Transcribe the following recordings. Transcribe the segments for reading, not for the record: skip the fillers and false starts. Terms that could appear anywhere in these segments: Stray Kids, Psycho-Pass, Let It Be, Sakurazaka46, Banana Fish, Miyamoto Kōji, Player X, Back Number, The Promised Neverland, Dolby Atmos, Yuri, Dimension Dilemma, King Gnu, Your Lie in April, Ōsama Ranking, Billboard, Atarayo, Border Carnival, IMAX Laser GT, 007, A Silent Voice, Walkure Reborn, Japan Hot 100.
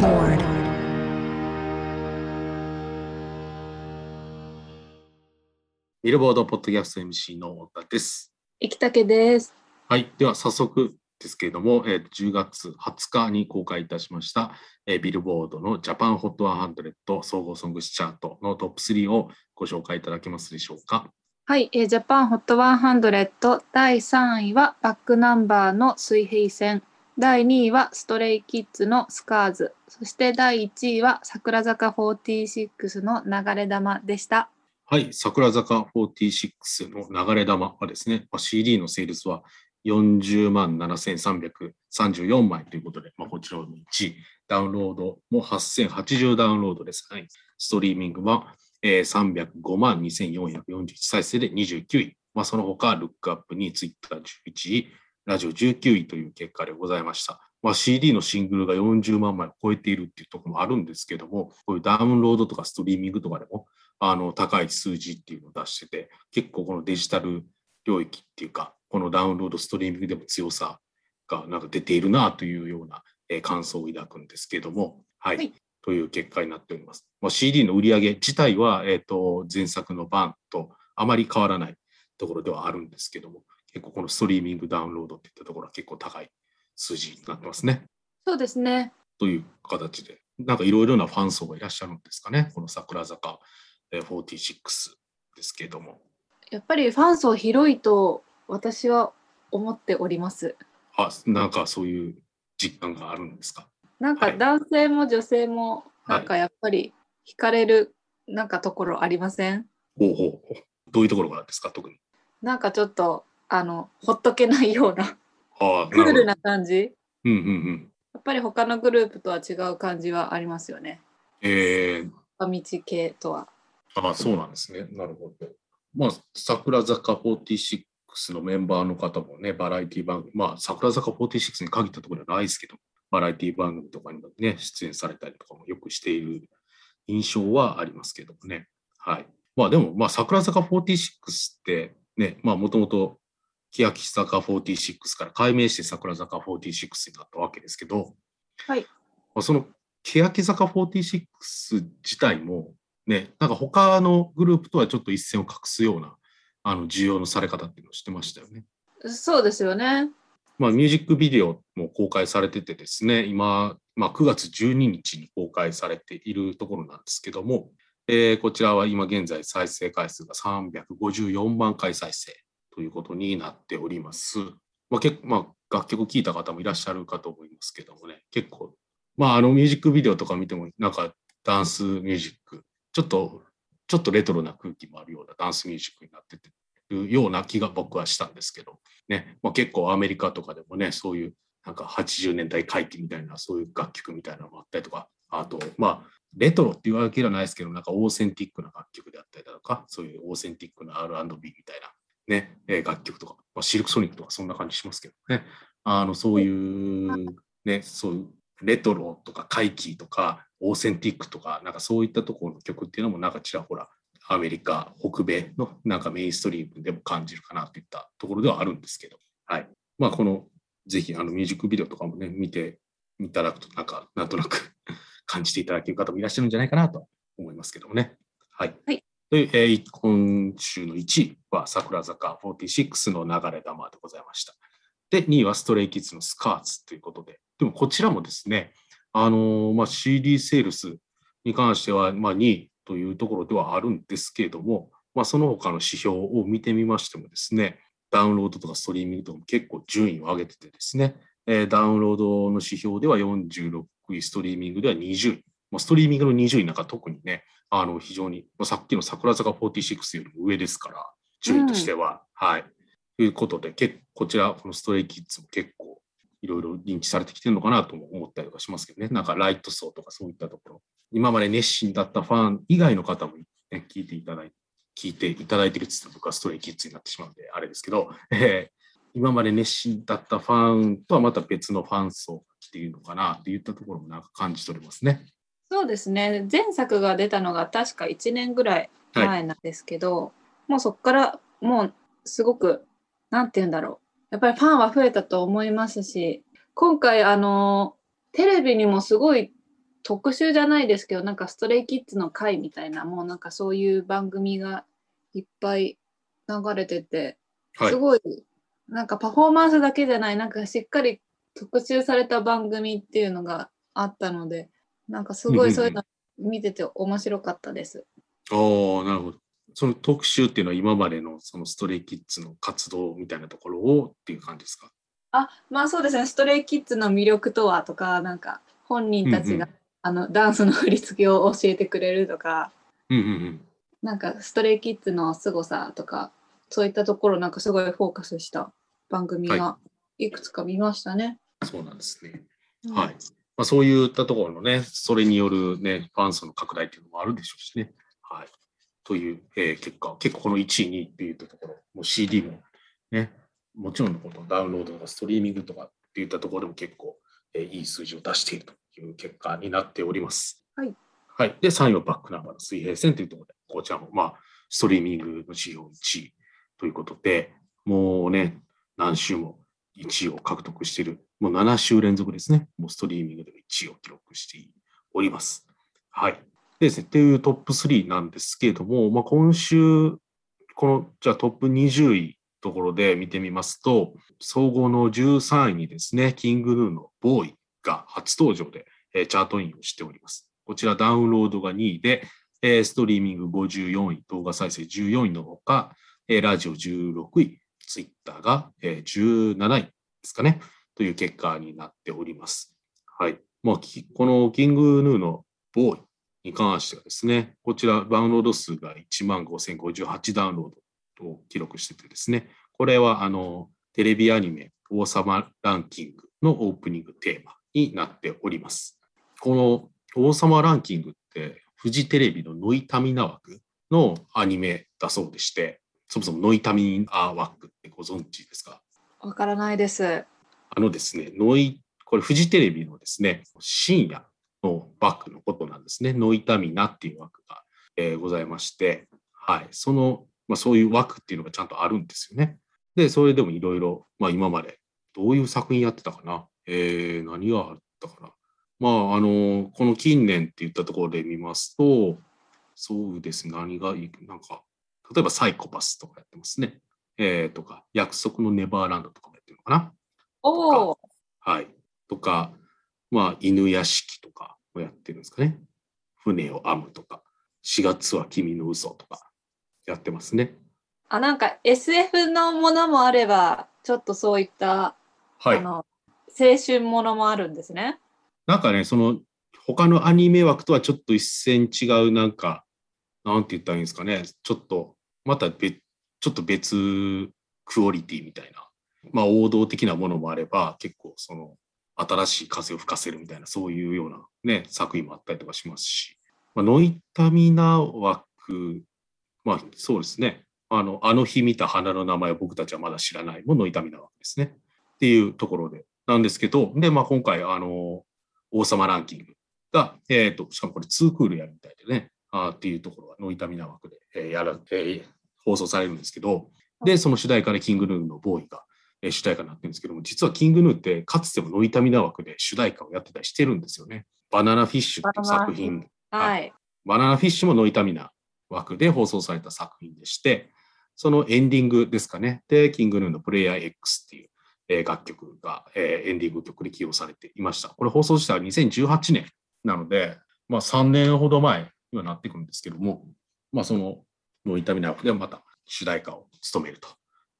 Billboard. ビルボードポッドキャスト MC の太田です。生竹です。はい、では早速ですけれども、10月20日に公開いたしました、ビルボードの Japan Hot 100 総合ソングスチャートのトップ3をご紹介いただけますでしょうか。はい、Japan Hot 100第3位は Back Number の水平線、第2位はストレイキッズのスカーズ、そして第1位は桜坂46の流れ玉でした。はい、桜坂46の流れ玉はですね、CD のセールスは407,334 枚ということで、こちらの1位、ダウンロードも8,080ダウンロードです。はい、ストリーミングは352,441 再生で29位。その他、ルックアップにツイッター11位、ラジオ19位という結果でございました。CD のシングルが40万枚を超えているっていうところもあるんですけども、こういうダウンロードとかストリーミングとかでも、高い数字っていうのを出してて、結構このデジタル領域っていうか、このダウンロードストリーミングでも強さがなんか出ているなというような感想を抱くんですけども、はい、はい、という結果になっております。CD の売り上げ自体は、前作の版とあまり変わらないところではあるんですけども、結構このストリーミングダウンロードっていったところは結構高い数字になってますね。そうですね。という形で、なんかいろいろなファン層がいらっしゃるんですかね、この桜坂46ですけども。やっぱりファン層広いと私は思っております。なんかそういう実感があるんですか。なんか男性も女性もなんかやっぱり惹かれるなんかところありません？はい、どういうところがあるんですか？特になんかちょっとほっとけないようなクールな感じ、うんうんうん、やっぱり他のグループとは違う感じはありますよね。道系とは。そうなんですね。なるほど。桜坂46のメンバーの方もね、バラエティ番組、桜坂46に限ったところではないですけど、バラエティ番組とかにね、出演されたりとかもよくしている印象はありますけどもね。はい。でも、桜坂46ってね、もともと欅坂46から改名して桜坂46になったわけですけど、はい。その欅坂46自体も、ね、なんか他のグループとはちょっと一線を画すような需要のされ方っていうのをしてましたよね。そうですよね。ミュージックビデオも公開されててですね、今、9月12日に公開されているところなんですけども、こちらは今現在再生回数が354万回再生ということになっております。楽曲聴いた方もいらっしゃるかと思いますけどもね、結構、ミュージックビデオとか見てもなんかダンスミュージック、ちょっとレトロな空気もあるようなダンスミュージックになってるような気が僕はしたんですけど、ね、結構アメリカとかでもね、そういうなんか80年代回帰みたいな、そういう楽曲みたいなのもあったりとか、あとレトロって言われきらないですけど、なんかオーセンティックな楽曲であったりだとか、そういうオーセンティックな R&B みたいな、ね、楽曲とか、シルクソニックとかそんな感じしますけどね、そういうね、そういうレトロとか回帰とかオーセンティックとか、なんかそういったところの曲っていうのもなんかちらほらアメリカ北米のなんかメインストリームでも感じるかなといったところではあるんですけど、はい、このぜひミュージックビデオとかもね見ていただくとなんとなく感じていただける方もいらっしゃるんじゃないかなと思いますけどもね。はい、はい、で、今週の1位は桜坂46の流れ玉でございました。で、2位はストレイキッズのスカーツということで、でもこちらもですね、CD セールスに関しては2位というところではあるんですけれども、その他の指標を見てみましてもですね、ダウンロードとかストリーミングとかも結構順位を上げててですね、ダウンロードの指標では46位、ストリーミングでは20位、ストリーミングの20位なんか特にね、非常に、さっきの桜坂46よりも上ですから、順位としては、はい。ということで、こちら、このストレイキッズも結構いろいろ認知されてきてるのかなとも思ったりとかしますけどね、なんかライト層とかそういったところ、今まで熱心だったファン以外の方も、ね、聞いていただいてるって言ったとかストレイキッズになってしまうんであれですけど、今まで熱心だったファンとはまた別のファン層が来ているのかなっていったところもなんか感じ取れますね。そうですね。前作が出たのが確か1年ぐらい前なんですけど、はい、もうそこからもうすごくなんて言うんだろう。やっぱりファンは増えたと思いますし、今回テレビにもすごい特集じゃないですけど、なんかストレイキッズの会みたいな、もうなんかそういう番組がいっぱい流れてて、すごい、はい、なんかパフォーマンスだけじゃない、なんかしっかり特集された番組っていうのがあったので、なんかすごいそういうの見てて面白かったです。ああ、なるほど。その特集っていうのは今までのそのストレイキッズの活動みたいなところをっていう感じですか？あ、まあそうですね。ストレイキッズの魅力とはとか、なんか本人たちが、うんうん、ダンスの振り付けを教えてくれるとか、うんうんうん、なんかストレイキッズの凄さとか、そういったところなんかすごいフォーカスした番組がいくつか見ましたね。はい、そうなんですね。うん、はい。まあ、そういったところのね、それによるね、ファン層の拡大っていうのもあるでしょうしね。はい。という、結果、結構この1位、2位っていうところ、もう CD もね、もちろんのことダウンロードとかストリーミングとかっていったところでも結構、いい数字を出しているという結果になっております。はい。はい、で、3位はバックナンバーの水平線というところで、こちらもまあ、ストリーミングの市場1位ということで、もうね、何週も1位を獲得している、もう7週連続ですね、もうストリーミングで1位を記録しております。はい。でですね、というトップ3なんですけれども、まあ、今週、このじゃあトップ20位ところで見てみますと、総合の13位にですね、King Gnuのボーイが初登場で、チャートインをしております。こちらダウンロードが2位で、ストリーミング54位、動画再生14位のほか、ラジオ16位、ツイッターが17位ですかね、という結果になっております。はい。まあ、このKing Gnuのボーイに関してはですね、こちらダウンロード数が 15,058 ダウンロードを記録しててですね、これはテレビアニメ王様ランキングのオープニングテーマになっております。この王様ランキングってフジテレビのノイタミナ枠のアニメだそうでして、そもそもノイタミナ枠ってご存知ですか？わからないです。ですね、これフジテレビのですね、深夜の枠のことなんですね。ノイタミナっていう枠が、ございまして、はい、まあ、そういう枠っていうのがちゃんとあるんですよね。で、それでもいろいろ、まあ、今までどういう作品やってたかな、何があったかな、まあ、この近年っていったところで見ますと、そうですね、何がいい、なんか、例えばサイコパスとかやってますね。とか、約束のネバーランドとかもやってるのかな。おー。はい。とか、まあ、犬屋敷とかもやってるんですかね。船を編むとか、4月は君の嘘とかやってますね。あ、なんか SF のものもあれば、ちょっとそういった、はい、青春ものもあるんですね。なんかね、他のアニメ枠とはちょっと一線違う、なんか、なんて言ったらいいんですかね。ちょっと、またちょっと別クオリティみたいな。まあ、王道的なものもあれば、結構新しい風を吹かせるみたいな、そういうようなね、作品もあったりとかしますし、まあ、ノイタミナ枠、まあそうですね、あの日見た花の名前を僕たちはまだ知らないもノイタミナ枠ですね。っていうところで、なんですけど、で、まあ今回、王様ランキングが、しかもこれ2クールやるみたいでね、っていうところがノイタミナ枠で、放送されるんですけど、で、その主題歌でキングヌーのボーイが、主題歌になってるんですけども、実はキングヌーってかつてもノイタミナ枠で主題歌をやってたりしてるんですよね。バナナフィッシュっていう作品、はい、バナナフィッシュもノイタミナ枠で放送された作品でして、そのエンディングですかね、でキングヌーのプレイヤー X っていう、楽曲が、エンディング曲で起用されていました。これ放送したのは2018年なので、まあ、3年ほど前にはなってくるんですけども、まあ、そのノイタミナ枠ではまた主題歌を務めると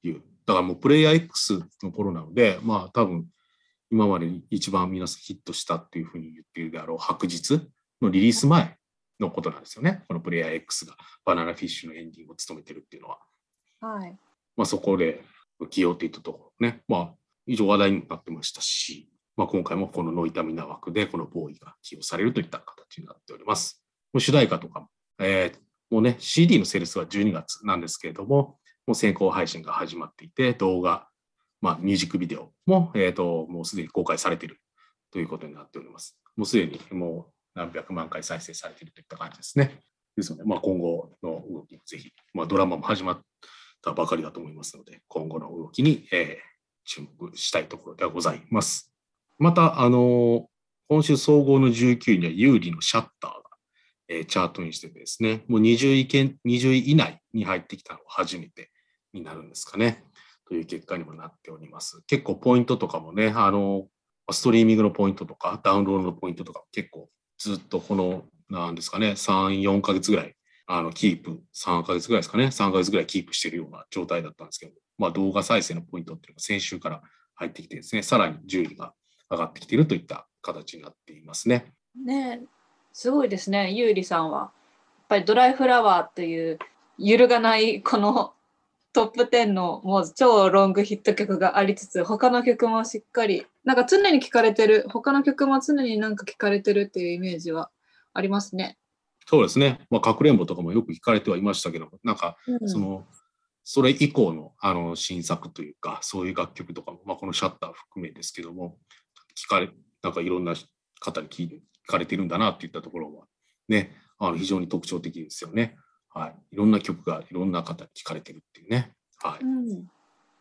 いう、だからもうプレイヤー X の頃なので、まあ多分今まで一番皆さんヒットしたっていうふうに言っているであろう白日のリリース前のことなんですよね。このプレイヤー X がバナナフィッシュのエンディングを務めてるっていうのは、はい、まあ、そこで起用っていったところね、まあ以上話題になってましたし、まあ、今回もこのノイタミナ枠でこのボーイが起用されるといった形になっております。主題歌とかも、もうね CD のセールスは12月なんですけれども、もう先行配信が始まっていて、動画、まあ、ミュージックビデオも、もうすでに公開されているということになっております。もうすでにもう何百万回再生されているといった感じですね。ですので、まあ、今後の動きもぜひ、まあ、ドラマも始まったばかりだと思いますので、今後の動きに、注目したいところではございます。また、今週総合の19位には有利のシャッターが、チャートにしててですね、もう20位以内に入ってきたのは初めてになるんですかね、という結果にもなっております。結構ポイントとかもね、ストリーミングのポイントとかダウンロードのポイントとか結構ずっとこのなんですかね、3、4ヶ月ぐらいキープ、3ヶ月ぐらいですかね、3ヶ月ぐらいキープしているような状態だったんですけど、まあ、動画再生のポイントっていうのが先週から入ってきてですね、さらに順位が上がってきているといった形になっていますね。ね、すごいですね。優里さんはやっぱりドライフラワーという揺るがないこのトップ10のもう超ロングヒット曲がありつつ、他の曲もしっかりなんか常に聴かれてる、他の曲も常になんか聴かれてるっていうイメージはありますね。そうですね、まあ、かくれんぼとかもよく聴かれてはいましたけど、なんかそれ以降の、新作というかそういう楽曲とかも、まあ、このシャッター含めですけども、なんかいろんな方に聞かれてるんだなっていったところは、ね、非常に特徴的ですよね、はい、いろんな曲がいろんな方に聞かれてるっていうね、はい、うん、と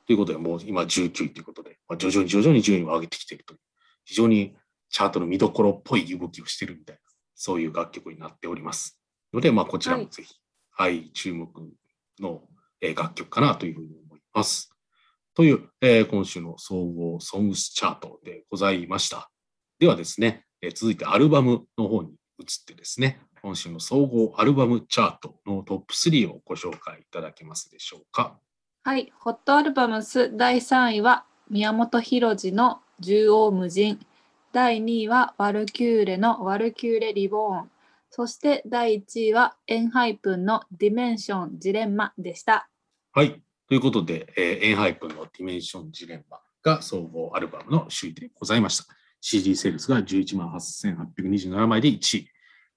いうことでもう今19位ということで、まあ、徐々に徐々に順位を上げてきているという、非常にチャートの見どころっぽい動きをしているみたいな、そういう楽曲になっておりますので、まあ、こちらもぜひ、はい、注目の楽曲かなというふうに思いますという、今週の総合ソングスチャートでございました。ではですね、続いてアルバムの方に移ってですね、今週の総合アルバムチャートのトップ3をご紹介いただけますでしょうか。はい、ホットアルバムス第3位は宮本浩次の縦横無尽、第2位はワルキューレのワルキューレリボーン、そして第1位はエンハイプンのディメンションジレンマでした。はい、ということで、エンハイプンのディメンションジレンマが総合アルバムの首位でございました。 CD セールスが 118,827 枚で1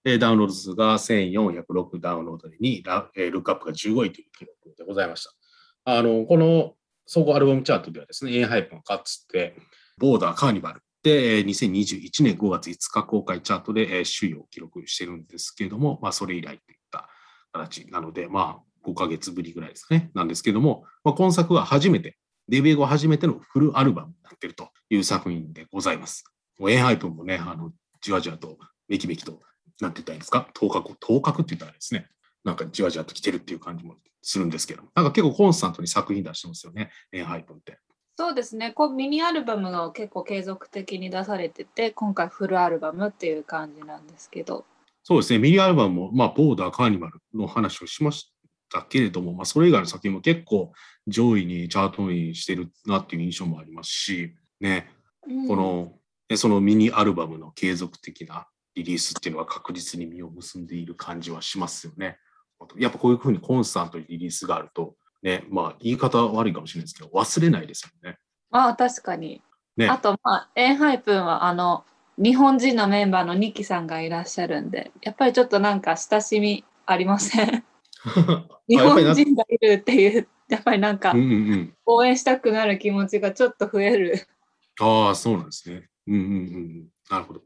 位、ダウンロード数が1406ダウンロードで2位、ルックアップが15位という記録でございました。この総合アルバムチャートではですね、エンハイプンかつてボーダーカーニバルで2021年5月5日公開チャートで首位を記録してるんですけれども、まあ、それ以来といった形なので、まあ、5ヶ月ぶりぐらいですかね、なんですけれども、まあ、今作は初めて、デビュー後初めてのフルアルバムになっているという作品でございます。エンハイプンもね、じわじわとめきめきと、なんて言ったらいいんですか、頭角って言ったらですね、なんかじわじわと来てるっていう感じもするんですけど、なんか結構コンスタントに作品出してますよね、エンハイプンって。そうですね、こうミニアルバムが結構継続的に出されてて、今回フルアルバムっていう感じなんですけど、そうですね、ミニアルバムも、まあ、ボーダーカーニバルの話をしましたけれども、まあ、それ以外の作品も結構上位にチャートにしてるなっていう印象もありますし、ね、うん、そのミニアルバムの継続的なリリースっていうのは確実に実を結んでいる感じはしますよね。やっぱこういうふうにコンスタントにリリースがあるとね、まあ、言い方は悪いかもしれないですけど、忘れないですよね。まあ、確かに、ね、あと、まあ、エンハイプンは日本人のメンバーの2期さんがいらっしゃるんで、やっぱりちょっとなんか親しみありません日本人がいるっていう、やっぱりなんか応援したくなる気持ちがちょっと増えるああ、そうなんですね、うんうんうん、なるほど、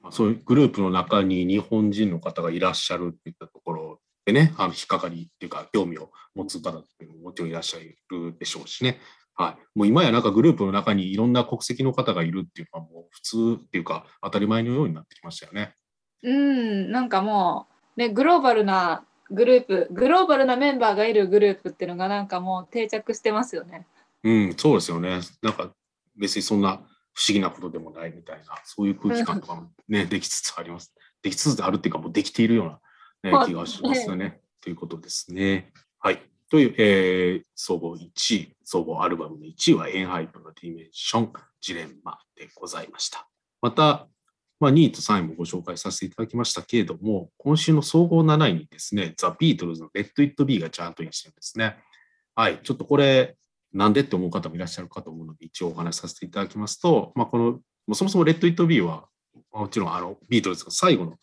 まあ、そういうグループの中に日本人の方がいらっしゃるっていったところでね、引っかかりっていうか興味を持つ方っていうのももちろんいらっしゃるでしょうしね、はい、もう今やなんかグループの中にいろんな国籍の方がいるっていうのはもう普通っていうか当たり前のようになってきましたよね。うん、なんかもう、ね、グローバルなグループ、グローバルなメンバーがいるグループっていうのがなんかもう定着してますよね。うん、そうですよね。なんか別にそんな不思議なことでもないみたいな、そういう空気感とかも、ね、できつつあります。できつつあるっていうかもうできているような。気がしますよね。ということですね。はい。という、総合1位、総合アルバムの1位はエンハイプのディメンションジレンマでございました。また、まあ、2位と3位もご紹介させていただきましたけれども、今週の総合7位にですね、ザ・ビートルズのレッド・イット・ビーがチャートインしてるんですね。はい。ちょっとこれ、なんでって思う方もいらっしゃるかと思うので、一応お話しさせていただきますと、まあ、そもそもレッド・イット・ビーは、もちろんビートルズが最後の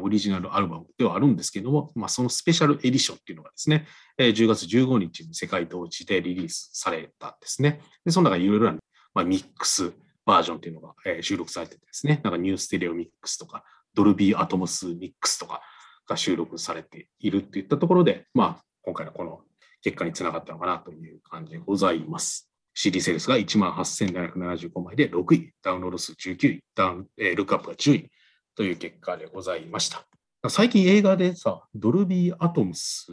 オリジナルアルバムではあるんですけども、まあ、そのスペシャルエディションっていうのがですね、10月15日に世界同時でリリースされたんですね。で、その中いろいろな、まあ、ミックスバージョンっていうのが収録されててですね、なんかニューステレオミックスとか、ドルビーアトモスミックスとかが収録されているっていったところで、まあ、今回のこの結果につながったのかなという感じでございます。CD セールスが 18,775 枚で6位、ダウンロード数19位、ルックアップが10位という結果でございました。最近映画でさ、ドルビーアトムス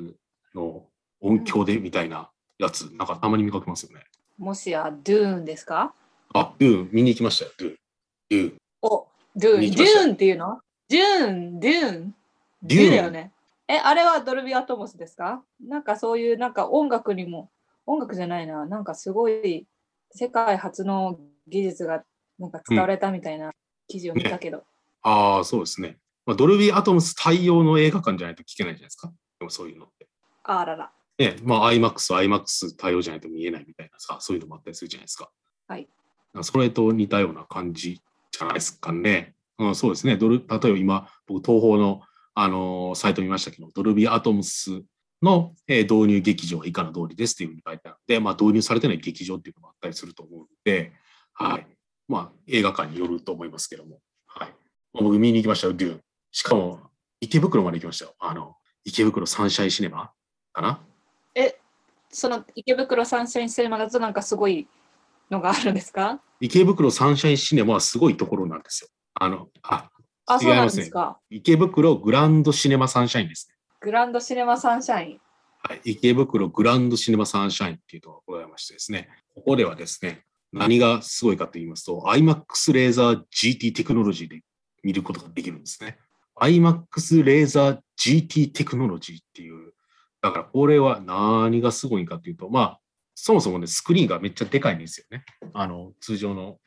の音響でみたいなやつ、なんかたまに見かけますよね。もしや、ドゥーンですか？あ、ドゥーン、見に行きましたよ、ドゥーン。ドゥーン。お、ドゥーン、ドゥーンっていうの？ドゥーン、ドゥーン。ドゥーンだよね。あれはドルビーアトムスですか？なんかそういう、なんか音楽にも、音楽じゃないな、なんかすごい世界初の技術がなんか使われたみたいな記事を見たけど。うん、ね、ああ、そうですね。ドルビーアトムス対応の映画館じゃないと聞けないじゃないですか。でもそういうのって。あらら。ね、まあ IMAX 対応じゃないと見えないみたいなさ、そういうのもあったりするじゃないですか。はい。それと似たような感じじゃないですかね。うん、そうですね。例えば今、僕、東宝の、サイト見ましたけど、ドルビーアトムスの、導入劇場は以下の通りですというふうに書いてあるので、まあ、導入されてない劇場っていうのもあったりすると思うので、はい。まあ、映画館によると思いますけども。はい。僕、見に行きましたよ、デューン。しかも、池袋まで行きましたよ。池袋サンシャインシネマかな。その池袋サンシャインシネマだとなんかすごいのがあるんですか？池袋サンシャインシネマはすごいところなんですよ。違いますね。そうなんですか。池袋グランドシネマサンシャインですね。グランドシネマサンシャイン。はい、池袋グランドシネマサンシャインっていうのがございましてですね、ここではですね、何がすごいかと言いますと、IMAX レーザー GT テクノロジーで見ることができるんですね。IMAX レーザー GT テクノロジーっていう、だからこれは何がすごいかというと、まあ、そもそもね、スクリーンがめっちゃでかいんですよね。通常の、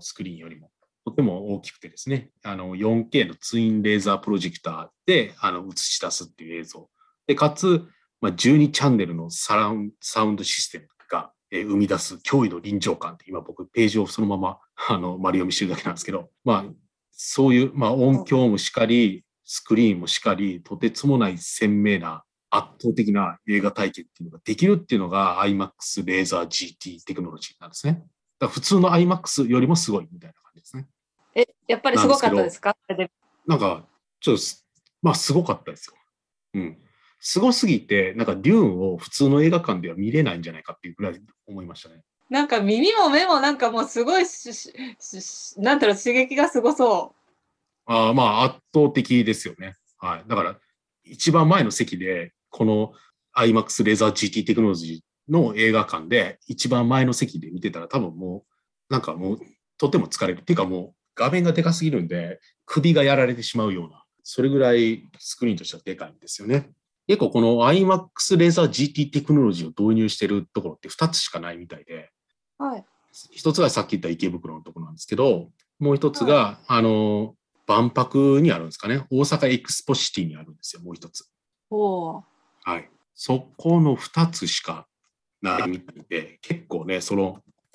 スクリーンよりもとても大きくてですね、4K のツインレーザープロジェクターで映し出すっていう映像。で、かつ、まあ、12チャンネルのサウンドシステムが、生み出す驚異の臨場感って、今僕ページをそのまま丸読みしてるだけなんですけど、まあ、そういう、まあ、音響もしかり、スクリーンもしかり、とてつもない鮮明な圧倒的な映画体験っていうのができるっていうのが IMAX レーザー GT テクノロジーなんですね。だから普通の IMAX よりもすごいみたいな感じですね。やっぱりすごかったですか？なんかちょっとまあすごかったですよ。うん。すごすぎてなんかデューンを普通の映画館では見れないんじゃないかっていうくらい思いましたね。なんか耳も目もなんかもうすごいなんだろう、刺激がすごそう。ああ、まあ圧倒的ですよね。はい。だから一番前の席でこの IMAX レーザー GT テクノロジーの映画館で一番前の席で見てたら多分もうなんかもうとても疲れるっていうか、もう画面がでかすぎるんで首がやられてしまうような、それぐらいスクリーンとしてはでかいんですよね。結構この IMAX レーザー GT テクノロジーを導入してるところって2つしかないみたいで、はい、1つがさっき言った池袋のところなんですけど、もう1つが、はい、万博にあるんですかね、大阪エクスポシティにあるんですよ、もう1つ。おー、はい、そこの2つしかないみたいで、結構ね、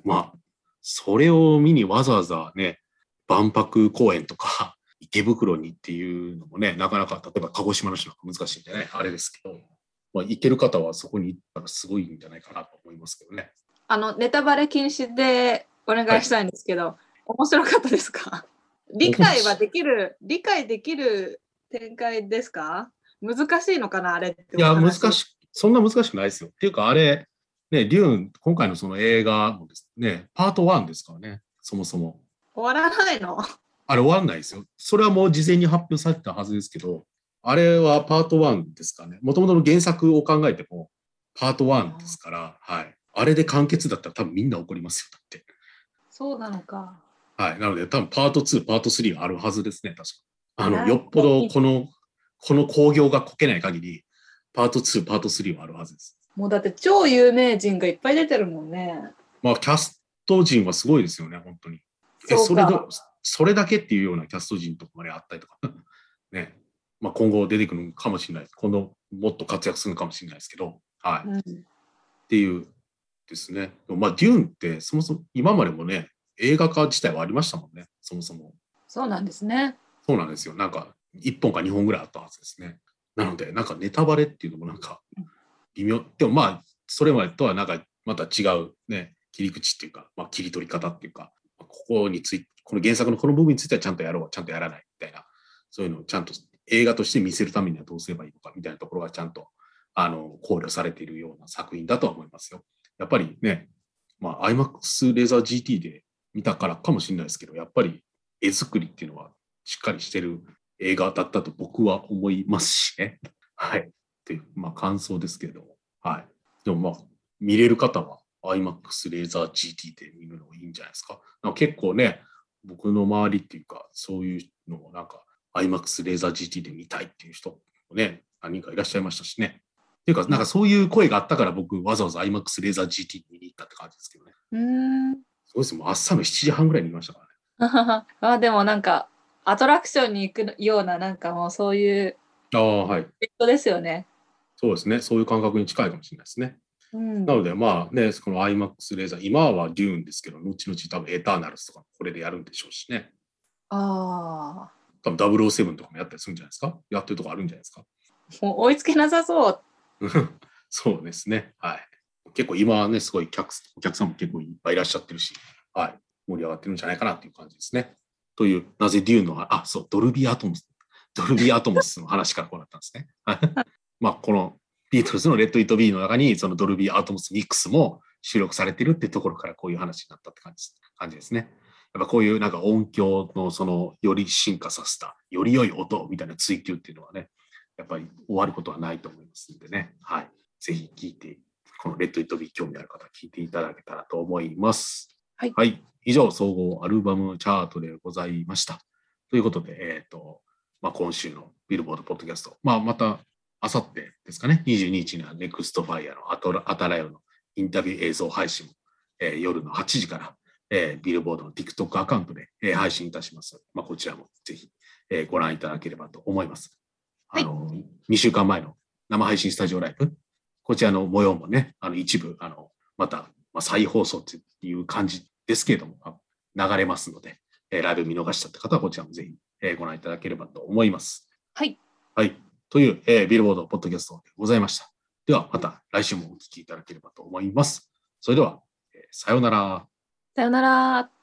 まあ、それを見にわざわざね、万博公園とか池袋にっていうのもね、なかなか例えば鹿児島の人なんか難しいんじゃないあれですけど、まあ、行ける方はそこに行ったらすごいんじゃないかなと思いますけどね。ネタバレ禁止でお願いしたいんですけど、はい、面白かったですか？理解できる展開ですか？難しいのかなあれって。いや、そんな難しくないですよ。っていうか、あれ、ね、デューン、今回のその映画もですね、パート1ですからね、そもそも。終わらないの？あれ終わんないですよ。それはもう事前に発表されてたはずですけど、あれはパート1ですかね。もともとの原作を考えても、パート1ですから、はい。あれで完結だったら多分みんな怒りますよ、だって。そうなのか。はい。なので、多分パート2、パート3があるはずですね、確か。よっぽどこの興行がこけない限り、パート2、パート3はあるはずです。もうだって超有名人がいっぱい出てるもんね。まあ、キャスト陣はすごいですよね、本当に。それだけっていうようなキャスト陣とかまであったりとか、ね、まあ、今後出てくるのかもしれないです。今度もっと活躍するのかもしれないですけど、はい。うん、っていうですね。まあ、デューンってそもそも今までもね、映画化自体はありましたもんね、そもそも。そうなんですね。そうなんですよ。なんか、1本か2本ぐらいあったはずですね。なので、なんかネタバレっていうのもなんか微妙。でもまあ、それまでとはなんかまた違うね、切り口っていうか、まあ、切り取り方っていうか、この原作のこの部分についてはちゃんとやろう、ちゃんとやらないみたいな、そういうのをちゃんと映画として見せるためにはどうすればいいのかみたいなところがちゃんと考慮されているような作品だとは思いますよ。やっぱりね、まあ、IMAX レーザー GT で見たからかもしれないですけど、やっぱり絵作りっていうのはしっかりしてる映画だったと僕は思いますしね。はい。っていう、まあ、感想ですけど、はい。でもまあ、見れる方は IMAX レーザー GT で見るのいいんじゃないですか。なんか結構ね、僕の周りっていうか、そういうのをなんか IMAX レーザー GT で見たいっていう人もね、何人かいらっしゃいましたしね。っていうか、なんかそういう声があったから僕わざわざ IMAX レーザー GT 見に行ったって感じですけどね。そうです。もう朝の7時半ぐらいに見ましたからね。あ、でもなんかアトラクションに行くような、なんかもうそういうイベントですよね、はい。そうですね。そういう感覚に近いかもしれないですね。うん、なのでまあね、この IMAX レーザー、今はデューンですけど、後々多分エターナルズとかこれでやるんでしょうしね。ああ。多分007とかもやったりするんじゃないですか。やってるとこあるんじゃないですか。もう追いつけなさそう。そうですね。はい。結構今はね、すごいお客さんも結構いっぱいいらっしゃってるし、はい、盛り上がってるんじゃないかなっていう感じですね。という、なぜデューンの、あ、そう、ドルビーアトモスの話からこうなったんですね。まあ、このビートルズのレッド・イット・ビーの中に、そのドルビーアトモスミックスも収録されてるってところからこういう話になったって感じですね。やっぱこういうなんか音響のその、より進化させた、より良い音みたいな追求っていうのはね、やっぱり終わることはないと思いますんでね。はい。ぜひ聞いて、このレッド・イット・ビー興味ある方は聞いていただけたらと思います。はい。はい、以上、総合アルバムチャートでございました。ということで、まあ、今週のビルボードポッドキャスト、まあ、また、あさってですかね、22日にはネクストファイアのアタラヨのインタビュー映像配信も、夜の8時から、ビルボードの TikTok アカウントで、配信いたします。まあ、こちらもぜひ、ご覧いただければと思います。はい、2週間前の生配信スタジオライブ、こちらの模様もね、一部、また、まあ、再放送っていう感じですけれども、流れますので、ライブ見逃したって方は、こちらもぜひ、ご覧いただければと思います。はい。はい。という、ビルボードポッドキャストでございました。では、また来週もお聞きいただければと思います。それでは、さようなら。さようなら。